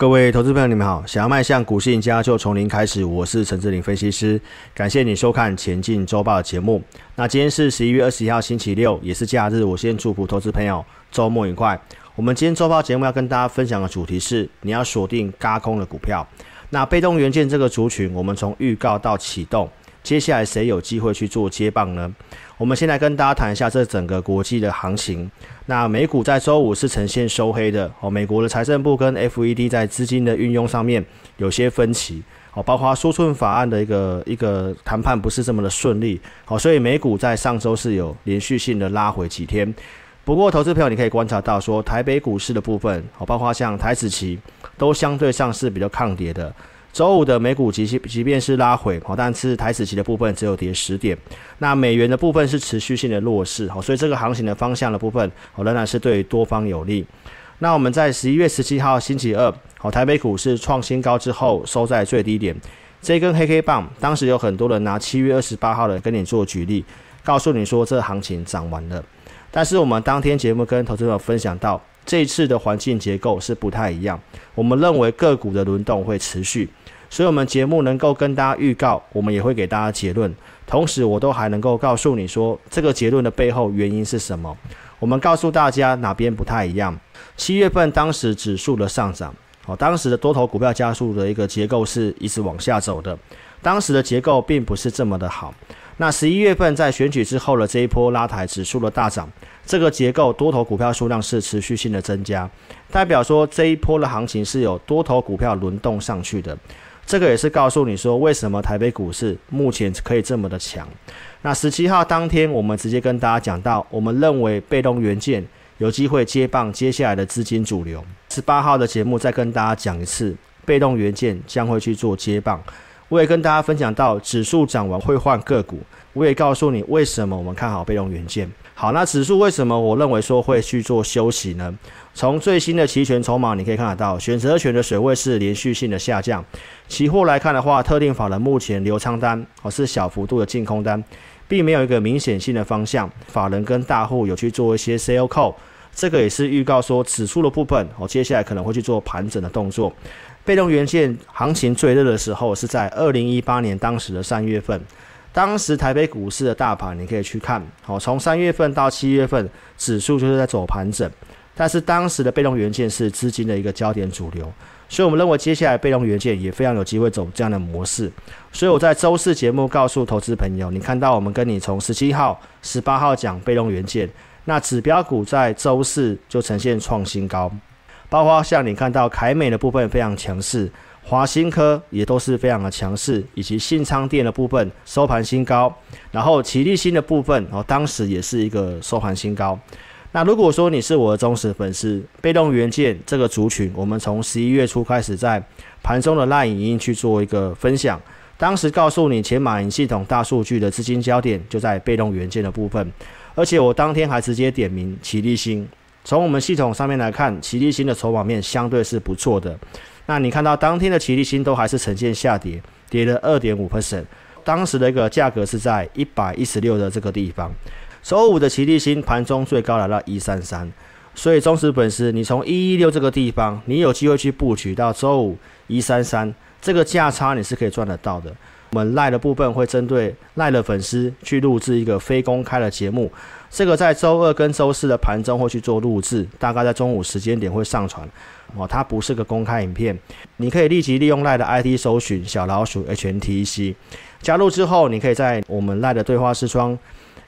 各位投资朋友，你们好！想要迈向股市赢家，就从零开始。我是陈志玲分析师，感谢你收看《前进周报》的节目。那今天是11月21号，星期六，也是假日。我先祝福投资朋友周末愉快。我们今天周报节目要跟大家分享的主题是：你要锁定嘎空的股票。那被动元件这个族群，我们从预告到启动，接下来谁有机会去做接棒呢？我们先来跟大家谈一下这整个国际的行情。那美股在周五是呈现收黑的哦。美国的财政部跟 FED 在资金的运用上面有些分歧哦，包括纾困法案的一个谈判不是这么的顺利哦，所以美股在上周是有连续性的拉回几天。不过，投资朋友你可以观察到说，台北股市的部分哦，包括像台指期都相对上是比较抗跌的。周五的美股即便是拉回，但是台指期的部分只有跌10点。那美元的部分是持续性的弱势，所以这个行情的方向的部分仍然是对多方有利。那我们在11月17号星期二，台北股是创新高之后收在最低点，这根黑 K 棒当时有很多人拿7月28号的跟你做举例，告诉你说这行情涨完了。但是我们当天节目跟投资者分享到，这一次的环境结构是不太一样，我们认为个股的轮动会持续，所以我们节目能够跟大家预告，我们也会给大家结论，同时我都还能够告诉你说这个结论的背后原因是什么，我们告诉大家哪边不太一样。7月份当时指数的上涨哦，当时的多头股票加速的一个结构是一直往下走的，当时的结构并不是这么的好。那11月份在选举之后的这一波拉抬指数的大涨，这个结构多头股票数量是持续性的增加，代表说这一波的行情是有多头股票轮动上去的，这个也是告诉你说为什么台北股市目前可以这么的强。那17号当天我们直接跟大家讲到，我们认为被动元件有机会接棒接下来的资金主流。18号的节目再跟大家讲一次，被动元件将会去做接棒。我也跟大家分享到，指数涨完会换个股，我也告诉你为什么我们看好被动元件。好，那指数为什么我认为说会去做休息呢？从最新的期权筹码你可以看得到，选择权的水位是连续性的下降。期货来看的话，特定法人目前留仓单是小幅度的净空单，并没有一个明显性的方向。法人跟大户有去做一些 sell call， 这个也是预告说指数的部分接下来可能会去做盘整的动作。被动元件行情最热的时候是在2018年当时的3月份，当时台北股市的大盘你可以去看，从3月份到7月份指数就是在走盘整，但是当时的被动元件是资金的一个焦点主流，所以我们认为接下来被动元件也非常有机会走这样的模式。所以我在周四节目告诉投资朋友，你看到我们跟你从17号、18号讲被动元件，那指标股在周四就呈现创新高，包括像你看到凯美的部分非常强势，华新科也都是非常的强势，以及信昌电的部分收盘新高，然后奇力新的部分当时也是一个收盘新高。那如果说你是我的忠实粉丝，被动元件这个族群我们从11月初开始在盘中的 LINE 影音去做一个分享，当时告诉你前马云系统大数据的资金焦点就在被动元件的部分，而且我当天还直接点名奇力新。从我们系统上面来看，奇力新的筹码面相对是不错的，那你看到当天的奇力新都还是呈现下跌，跌了 2.5%， 当时的一个价格是在116的这个地方。周五的奇力新盘中最高来到133，所以忠实粉丝你从116这个地方你有机会去布局到周五133，这个价差你是可以赚得到的。我们 LINE 的部分会针对 LINE 的粉丝去录制一个非公开的节目，这个在周二跟周四的盘中会去做录制，大概在中午时间点会上传哦，它不是个公开影片，你可以立即利用 LINE 的 ID 搜寻小老鼠 HNTEC， 加入之后你可以在我们 LINE 的对话视窗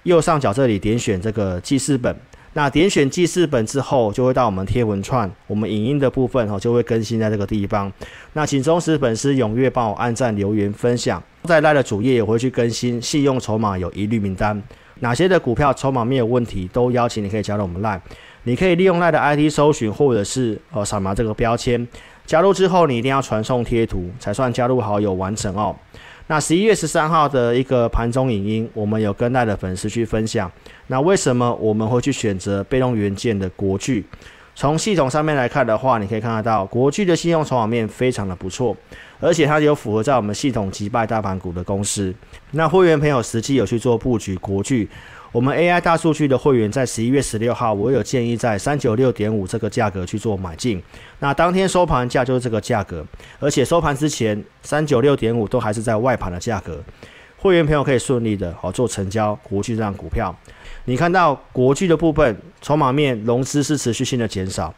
右上角这里点选这个记事本，那点选记事本之后就会到我们贴文串，我们影音的部分就会更新在这个地方。那请忠实粉丝踊跃帮我按赞、留言、分享，在 LINE 的主页也会去更新信用筹码有疑虑名单，哪些的股票筹码面有问题都邀请你可以加入我们 LINE， 你可以利用 LINE 的 ID 搜寻或者是扫描这个标签，加入之后你一定要传送贴图才算加入好友完成哦。那11月13号的一个盘中影音我们有跟LINE的粉丝去分享，那为什么我们会去选择被动元件的国巨，从系统上面来看的话，你可以看得到国巨的信用筹码面非常的不错，而且它有符合在我们系统击败大盘股的公司。那会员朋友实际有去做布局国巨，我们 AI 大数据的会员在11月16号，我有建议在 396.5 这个价格去做买进。那当天收盘价就是这个价格，而且收盘之前 396.5 都还是在外盘的价格。会员朋友可以顺利的做成交国巨这档股票。你看到国巨的部分，筹码面融资是持续性的减少，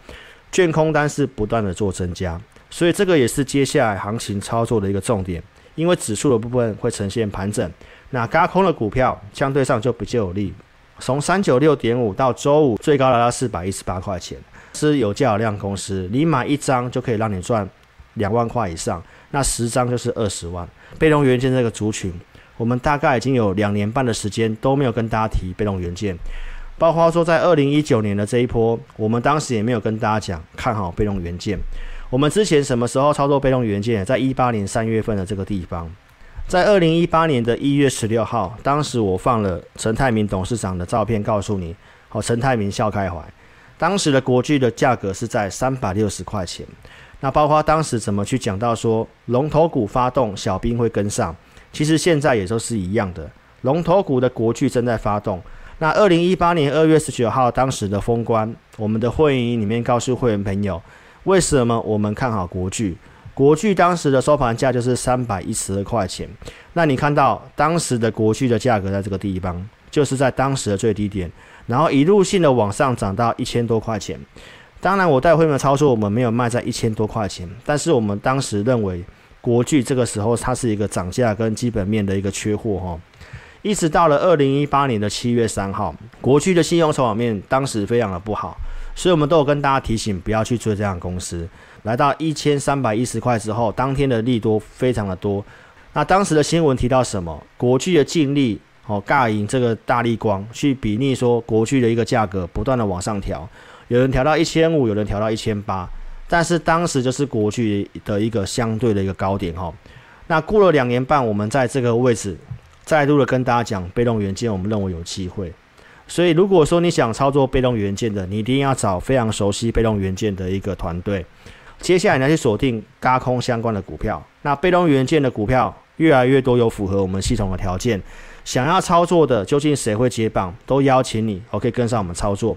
券空单是不断的做增加，所以这个也是接下来行情操作的一个重点。因为指数的部分会呈现盘整，那轧空的股票相对上就比较有利。从 396.5 到周五最高来到418块钱，是有价有量公司，你买一张就可以让你赚2万块以上，那10张就是20万。被动元件这个族群，我们大概已经有2年半的时间都没有跟大家提被动元件，包括说在2019年的这一波，我们当时也没有跟大家讲看好被动元件。我们之前什么时候操作被动元件？在18年3月份的这个地方，在2018年的1月16号，当时我放了陈泰明董事长的照片告诉你，陈泰明笑开怀。当时的国巨的价格是在360块钱，那包括当时怎么去讲到说龙头股发动，小兵会跟上，其实现在也都是一样的，龙头股的国巨正在发动。那2018年2月19号当时的封关，我们的会员里面告诉会员朋友，为什么我们看好国巨？国巨当时的收盘价就是312块钱。那你看到当时的国巨的价格在这个地方，就是在当时的最低点，然后一路性的往上涨到1000多块钱。当然我带会员操作，我们没有卖在1000多块钱，但是我们当时认为国巨这个时候它是一个涨价跟基本面的一个缺货。一直到了2018年的7月3号，国巨的信用筹码面当时非常的不好，所以我们都有跟大家提醒不要去追这样的公司。来到1310块之后，当天的利多非常的多。那当时的新闻提到什么？国巨的净利尬赢这个大立光，去比拟说国巨的一个价格不断的往上调，有人调到 1500， 有人调到 1800， 但是当时就是国巨的一个相对的一个高点。那过了2年半，我们在这个位置再度的跟大家讲被动元件我们认为有机会。所以如果说你想操作被动元件的，你一定要找非常熟悉被动元件的一个团队。接下来呢，去锁定轧空相关的股票。那被动元件的股票越来越多有符合我们系统的条件，想要操作的究竟谁会接棒，都邀请你可以跟上我们操作。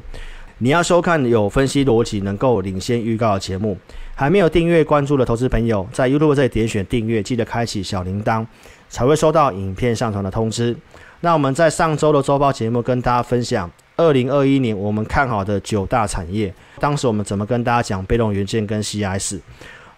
你要收看有分析逻辑能够领先预告的节目，还没有订阅关注的投资朋友，在 YouTube 这里点选订阅，记得开启小铃铛，才会收到影片上传的通知。那我们在上周的周报节目跟大家分享2021年我们看好的9大产业，当时我们怎么跟大家讲被动元件跟 CIS，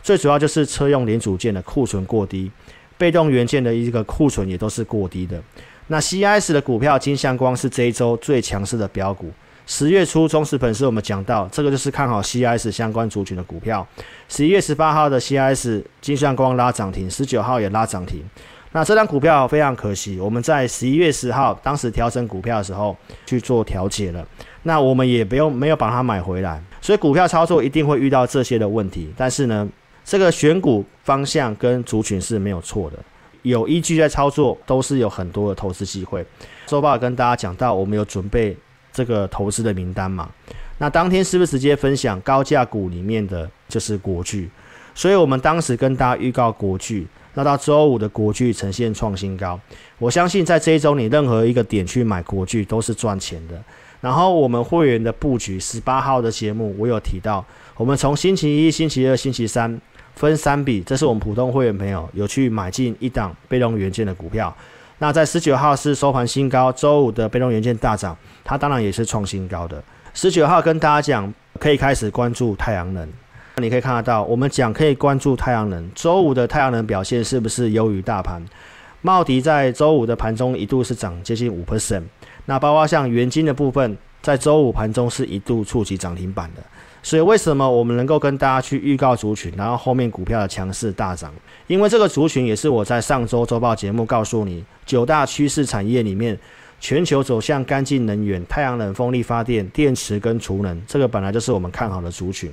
最主要就是车用零组件的库存过低，被动元件的一个库存也都是过低的。那 CIS 的股票金相光是这一周最强势的标股。10月初中实粉丝我们讲到，这个就是看好 CIS 相关族群的股票。11月18号的 CIS 金相光拉涨停，19号也拉涨停。那这张股票非常可惜，我们在11月10号当时调整股票的时候去做调节了，那我们也没有把它买回来。所以股票操作一定会遇到这些的问题，但是呢，这个选股方向跟族群是没有错的，有依据在操作都是有很多的投资机会。周报跟大家讲到我们有准备这个投资的名单嘛，那当天是不是直接分享高价股里面的就是国巨，所以我们当时跟大家预告国巨，那到周五的国巨呈现创新高，我相信在这一周你任何一个点去买国巨都是赚钱的。然后我们会员的布局18号的节目我有提到，我们从星期一、星期二、星期三分3笔，这是我们普通会员朋友有去买进一档被动元件的股票。那在19号是收盘新高，周五的被动元件大涨，它当然也是创新高的。19号跟大家讲可以开始关注太阳能，你可以看得到我们讲可以关注太阳能，周五的太阳能表现是不是优于大盘？茂迪在周五的盘中一度是涨接近 5%， 那包括像元晶的部分在周五盘中是一度触及涨停板的。所以为什么我们能够跟大家去预告族群，然后后面股票的强势大涨？因为这个族群也是我在上周周报节目告诉你，9大趋势产业里面，全球走向干净能源，太阳能、风力发电、电池跟储能，这个本来就是我们看好的族群。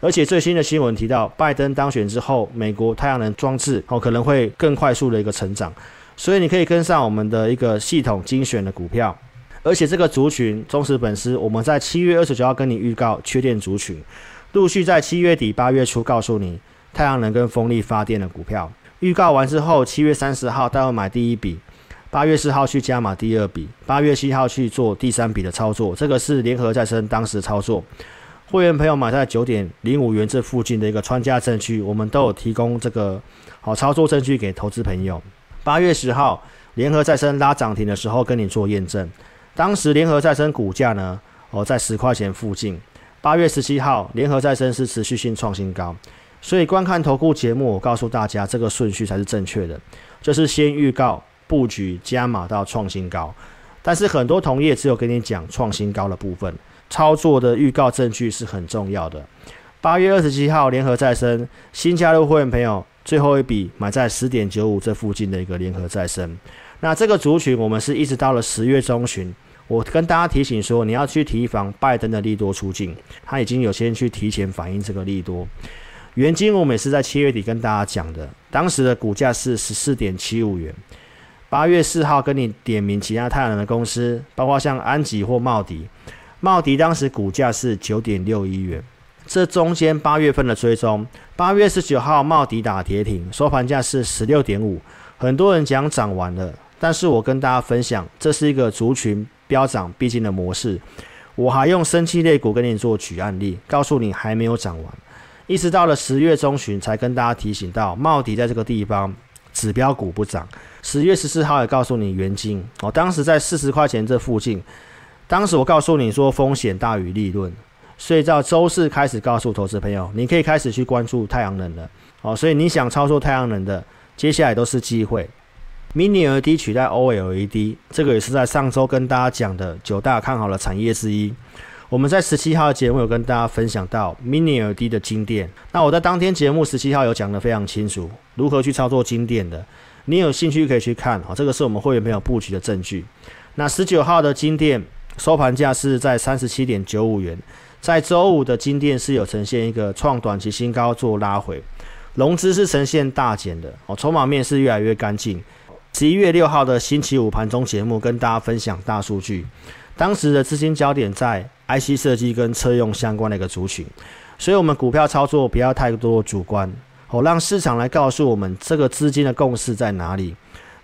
而且最新的新闻提到，拜登当选之后，美国太阳能装置可能会更快速的一个成长，所以你可以跟上我们的一个系统精选的股票。而且这个族群忠实粉丝，我们在7月29号跟你预告缺电族群，陆续在7月底8月初告诉你太阳能跟风力发电的股票，预告完之后7月30号待会买第一笔， 8月4号去加码第二笔，8月7号去做第三笔的操作，这个是联合再生当时操作。会员朋友买在 9.05 元这附近的一个穿价证据，我们都有提供这个好操作证据给投资朋友。8月10号联合再生拉涨停的时候跟你做验证，当时联合再生股价呢在10块钱附近。8月17号联合再生是持续性创新高，所以观看投顾节目，我告诉大家这个顺序才是正确的，就是先预告布局加码到创新高。但是很多同业只有跟你讲创新高的部分，操作的预告证据是很重要的。8月27号联合再生，新加入会员朋友最后一笔买在 10.95 这附近的一个联合再生。那这个族群我们是一直到了10月中旬，我跟大家提醒说你要去提防拜登的利多出境，他已经有先去提前反映这个利多。元金我们也是在7月底跟大家讲的，当时的股价是 14.75 元。8月4号跟你点名其他太阳能的公司，包括像安吉或茂迪，茂迪当时股价是 9.61 元。这中间8月份的追踪，8月19号茂迪打跌停，收盘价是 16.5。很多人讲涨完了，但是我跟大家分享，这是一个族群飙涨必经的模式。我还用生技类股跟你做举案例，告诉你还没有涨完，一直到了10月中旬才跟大家提醒到茂迪在这个地方指标股不涨。10月14号也告诉你元晶，当时在40块钱这附近，当时我告诉你说风险大于利润，所以到周四开始告诉投资朋友你可以开始去关注太阳能了。所以你想操作太阳能的，接下来都是机会。 miniLED 取代 OLED， 这个也是在上周跟大家讲的9大看好的产业之一。我们在17号的节目有跟大家分享到 miniLED 的晶电，那我在当天节目17号有讲得非常清楚如何去操作晶电的，你有兴趣可以去看，这个是我们会员朋友布局的证据。那19号的晶电收盘价是在 37.95 元，在周五的晶电是有呈现一个创短期新高做拉回，融资是呈现大减的，筹码面是越来越干净。11月6号的星期五盘中节目跟大家分享大数据，当时的资金焦点在 IC 设计跟车用相关的一个族群，所以我们股票操作不要太多主观，让市场来告诉我们这个资金的共识在哪里。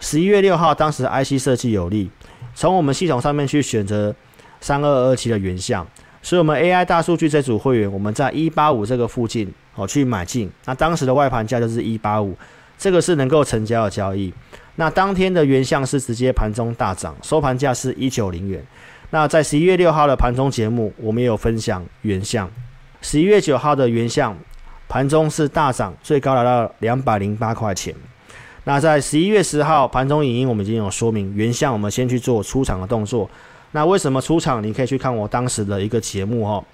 11月6号当时 IC 设计有利，从我们系统上面去选择3227的原项，所以我们 AI 大数据这组会员我们在185这个附近去买进，那当时的外盘价就是185，这个是能够成交的交易。那当天的原项是直接盘中大涨，收盘价是190元。那在11月6号的盘中节目我们也有分享原项，11月9号的原项盘中是大涨，最高来到208块钱。那在11月10号盘中影音我们已经有说明原项我们先去做出场的动作，那为什么出场你可以去看我当时的一个节目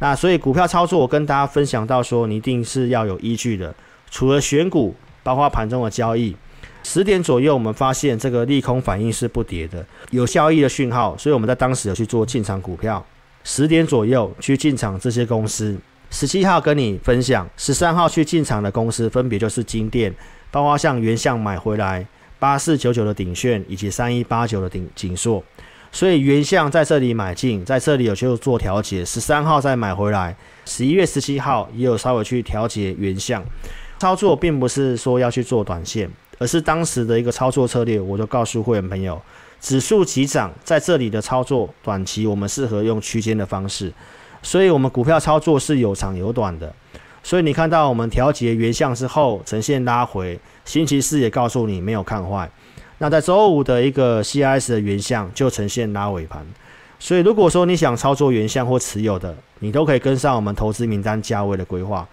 那所以股票操作我跟大家分享到说你一定是要有依据的，除了选股包括盘中的交易。10点左右我们发现这个利空反应是不跌的，有效益的讯号，所以我们在当时有去做进场股票，10点左右去进场这些公司。17号跟你分享13号去进场的公司分别就是晶电，包括像原相买回来8499的鼎炫以及3189的景硕，所以原相在这里买进，在这里有去做调节，13号再买回来，11月17号也有稍微去调节原相。操作并不是说要去做短线，而是当时的一个操作策略，我就告诉会员朋友指数急涨，在这里的操作短期我们适合用区间的方式，所以我们股票操作是有长有短的。所以你看到我们调节原相之后呈现拉回，星期四也告诉你没有看坏，那在周五的一个 CIS 的原相就呈现拉尾盘。所以如果说你想操作原相或持有的，你都可以跟上我们投资名单价位的规划，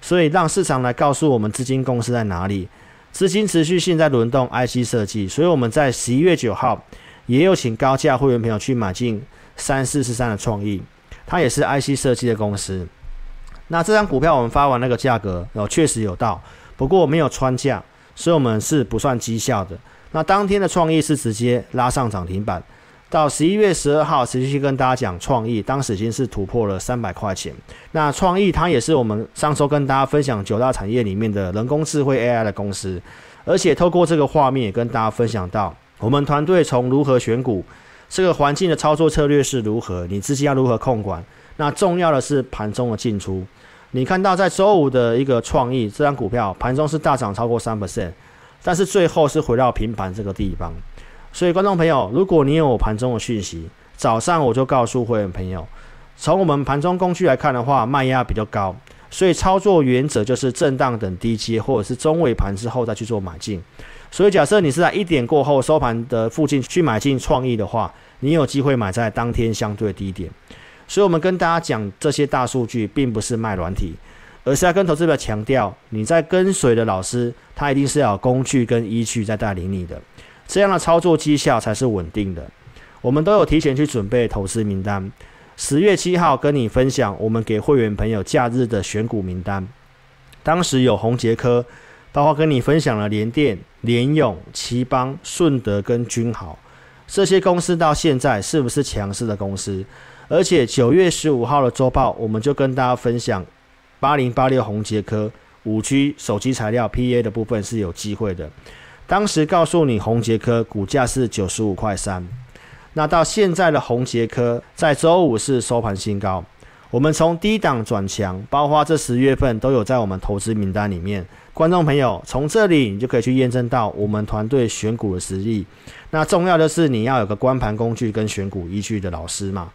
所以让市场来告诉我们资金共识在哪里。资金持续性在轮动 IC 设计，所以我们在11月9号也有请高价会员朋友去买进3443的创意，它也是 IC 设计的公司。那这张股票我们发完那个价格确实有到，不过没有穿价，所以我们是不算绩效的。那当天的创意是直接拉上涨停板，到11月12号持续跟大家讲创意，当时已经是突破了300块钱。那创意它也是我们上周跟大家分享9大产业里面的人工智慧 AI 的公司，而且透过这个画面也跟大家分享到我们团队从如何选股，这个环境的操作策略是如何，你资金要如何控管，那重要的是盘中的进出。你看到在周五的一个创意这张股票盘中是大涨超过 3%， 但是最后是回到平盘这个地方，所以观众朋友，如果你有盘中的讯息，早上我就告诉会员朋友，从我们盘中工具来看的话，卖压比较高，所以操作原则就是震荡等低阶或者是中尾盘之后再去做买进。所以假设你是在1点过后收盘的附近去买进创意的话，你有机会买在当天相对低点。所以我们跟大家讲这些大数据，并不是卖软体，而是要跟投资者强调，你在跟随的老师，他一定是要有工具跟依据在带领你的，这样的操作绩效才是稳定的。我们都有提前去准备投资名单，10月7号跟你分享我们给会员朋友假日的选股名单，当时有宏捷科，包括跟你分享了联电、联咏、奇邦、顺德跟君豪，这些公司到现在是不是强势的公司？而且9月15号的周报，我们就跟大家分享8086宏捷科 5G 手机材料 PA 的部分是有机会的，当时告诉你宏捷科股价是95块3，那到现在的宏捷科在周五是收盘新高，我们从低档转强，包括这10月份都有在我们投资名单里面。观众朋友，从这里你就可以去验证到我们团队选股的实力。那重要的是你要有个观盘工具跟选股依据的老师嘛，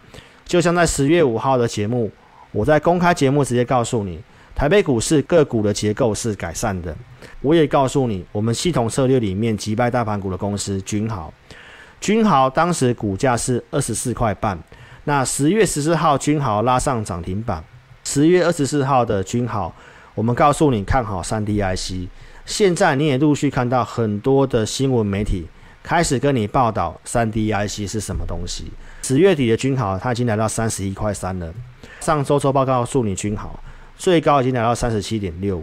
就像在10月5号的节目，我在公开节目直接告诉你台北股市个股的结构是改善的，我也告诉你我们系统策略里面击败大盘股的公司君豪，君豪当时股价是24块半，那10月14号君豪拉上涨停板，10月24号的君豪我们告诉你看好 3DIC， 现在你也陆续看到很多的新闻媒体开始跟你报道 3DIC 是什么东西。10月底的君豪它已经来到31块3了，上周周报告诉你君豪最高已经来到 37.65，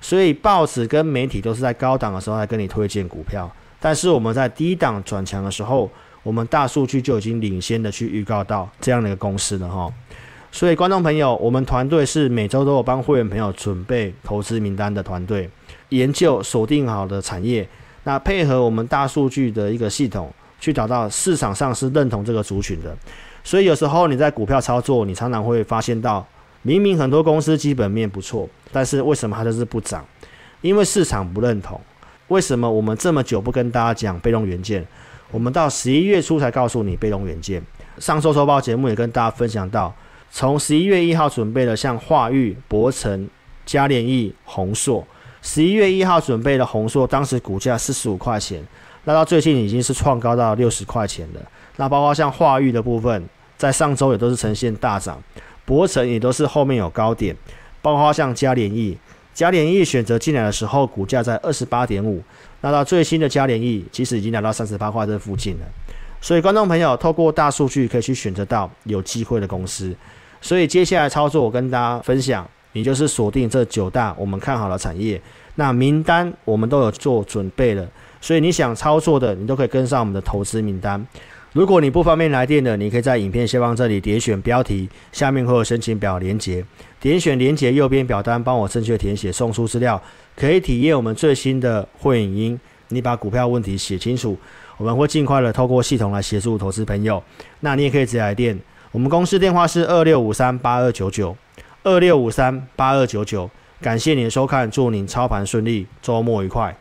所以报纸跟媒体都是在高档的时候来跟你推荐股票，但是我们在低档转强的时候，我们大数据就已经领先的去预告到这样的一个公司了哈。所以观众朋友，我们团队是每周都有帮会员朋友准备投资名单的团队，研究锁定好的产业，那配合我们大数据的一个系统去找到市场上是认同这个族群的。所以有时候你在股票操作，你常常会发现到明明很多公司基本面不错，但是为什么它就是不涨？因为市场不认同。为什么我们这么久不跟大家讲被动元件？我们到11月初才告诉你被动元件。上周周报节目也跟大家分享到，从11月1号准备的像化育、博成、嘉联益、宏硕，11月1号准备的宏硕当时股价45块钱，那到最近已经是创高到60块钱了。那包括像化育的部分在上周也都是呈现大涨，博成也都是后面有高点，包括像嘉联益，嘉联益选择进来的时候股价在 28.5， 那到最新的嘉联益其实已经来到38块这附近了。所以观众朋友透过大数据可以去选择到有机会的公司，所以接下来操作我跟大家分享，你就是锁定这9大我们看好的产业，那名单我们都有做准备了，所以你想操作的你都可以跟上我们的投资名单。如果你不方便来电的，你可以在影片下方这里点选标题，下面会有申请表连结，点选连结右边表单帮我正确填写送出资料，可以体验我们最新的会影音，你把股票问题写清楚，我们会尽快的透过系统来协助投资朋友。那你也可以直接来电，我们公司电话是 2653-8299 2653-8299， 感谢您的收看，祝您操盘顺利，周末愉快。